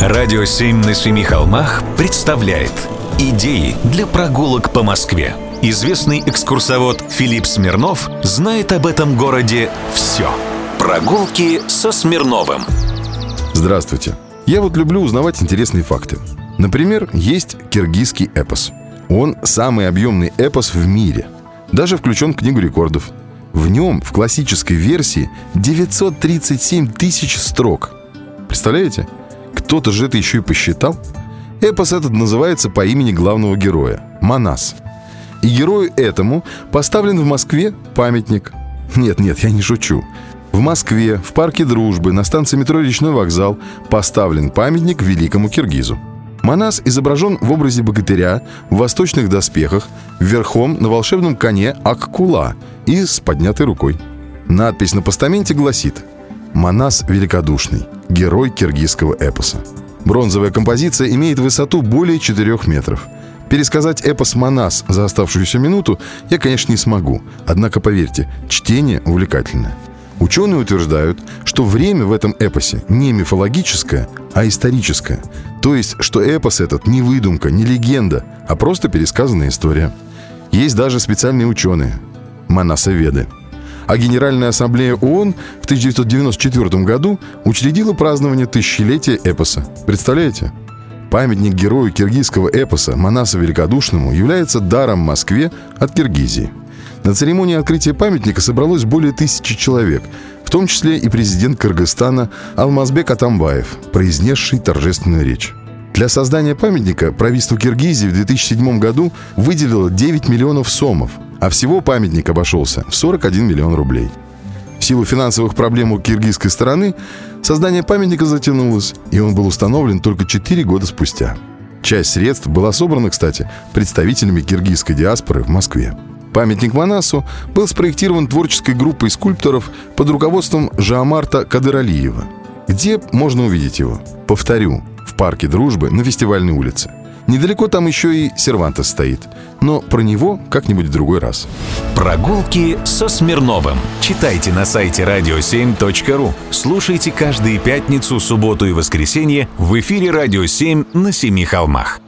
Радио 7 на Семи Холмах представляет идеи для прогулок по Москве. Известный экскурсовод Филипп Смирнов знает об этом городе все. Прогулки со Смирновым. Здравствуйте. Я люблю узнавать интересные факты. Например, есть киргизский эпос. Он самый объемный эпос в мире. Даже включен в Книгу рекордов. В нем, в классической версии, 937 тысяч строк. Представляете? Кто-то же это еще и посчитал. Эпос этот называется по имени главного героя – Манас. И герою этому поставлен в Москве памятник. Нет, я не шучу. В Москве, в парке Дружбы, на станции метро Речной вокзал поставлен памятник великому киргизу. Манас изображен в образе богатыря в восточных доспехах, верхом на волшебном коне Аккула и с поднятой рукой. Надпись на постаменте гласит: «Манас великодушный, герой киргизского эпоса». Бронзовая композиция имеет высоту более 4 метров. Пересказать эпос «Манас» за оставшуюся минуту я, конечно, не смогу. Однако, поверьте, чтение увлекательное. Ученые утверждают, что время в этом эпосе не мифологическое, а историческое. То есть, что эпос этот не выдумка, не легенда, а просто пересказанная история. Есть даже специальные ученые – манасоведы. А Генеральная ассамблея ООН в 1994 году учредила празднование тысячелетия эпоса. Представляете? Памятник герою киргизского эпоса Манаса Великодушному является даром Москве от Киргизии. На церемонии открытия памятника собралось более 1000 человек, в том числе и президент Кыргызстана Алмазбек Атамбаев, произнесший торжественную речь. Для создания памятника правительство Киргизии в 2007 году выделило 9 миллионов сомов, а всего памятник обошелся в 41 миллион рублей. В силу финансовых проблем у киргизской стороны создание памятника затянулось, и он был установлен только 4 года спустя. Часть средств была собрана, кстати, представителями киргизской диаспоры в Москве. Памятник Манасу был спроектирован творческой группой скульпторов под руководством Жоамарта Кадыралиева. Где можно увидеть его? Повторю, в парке Дружбы на Фестивальной улице. Недалеко там еще и Сервантес стоит. Но про него как-нибудь в другой раз. Прогулки со Смирновым. Читайте на сайте радио7.ru. Слушайте каждые пятницу, субботу и воскресенье в эфире Радио 7 на Семи Холмах.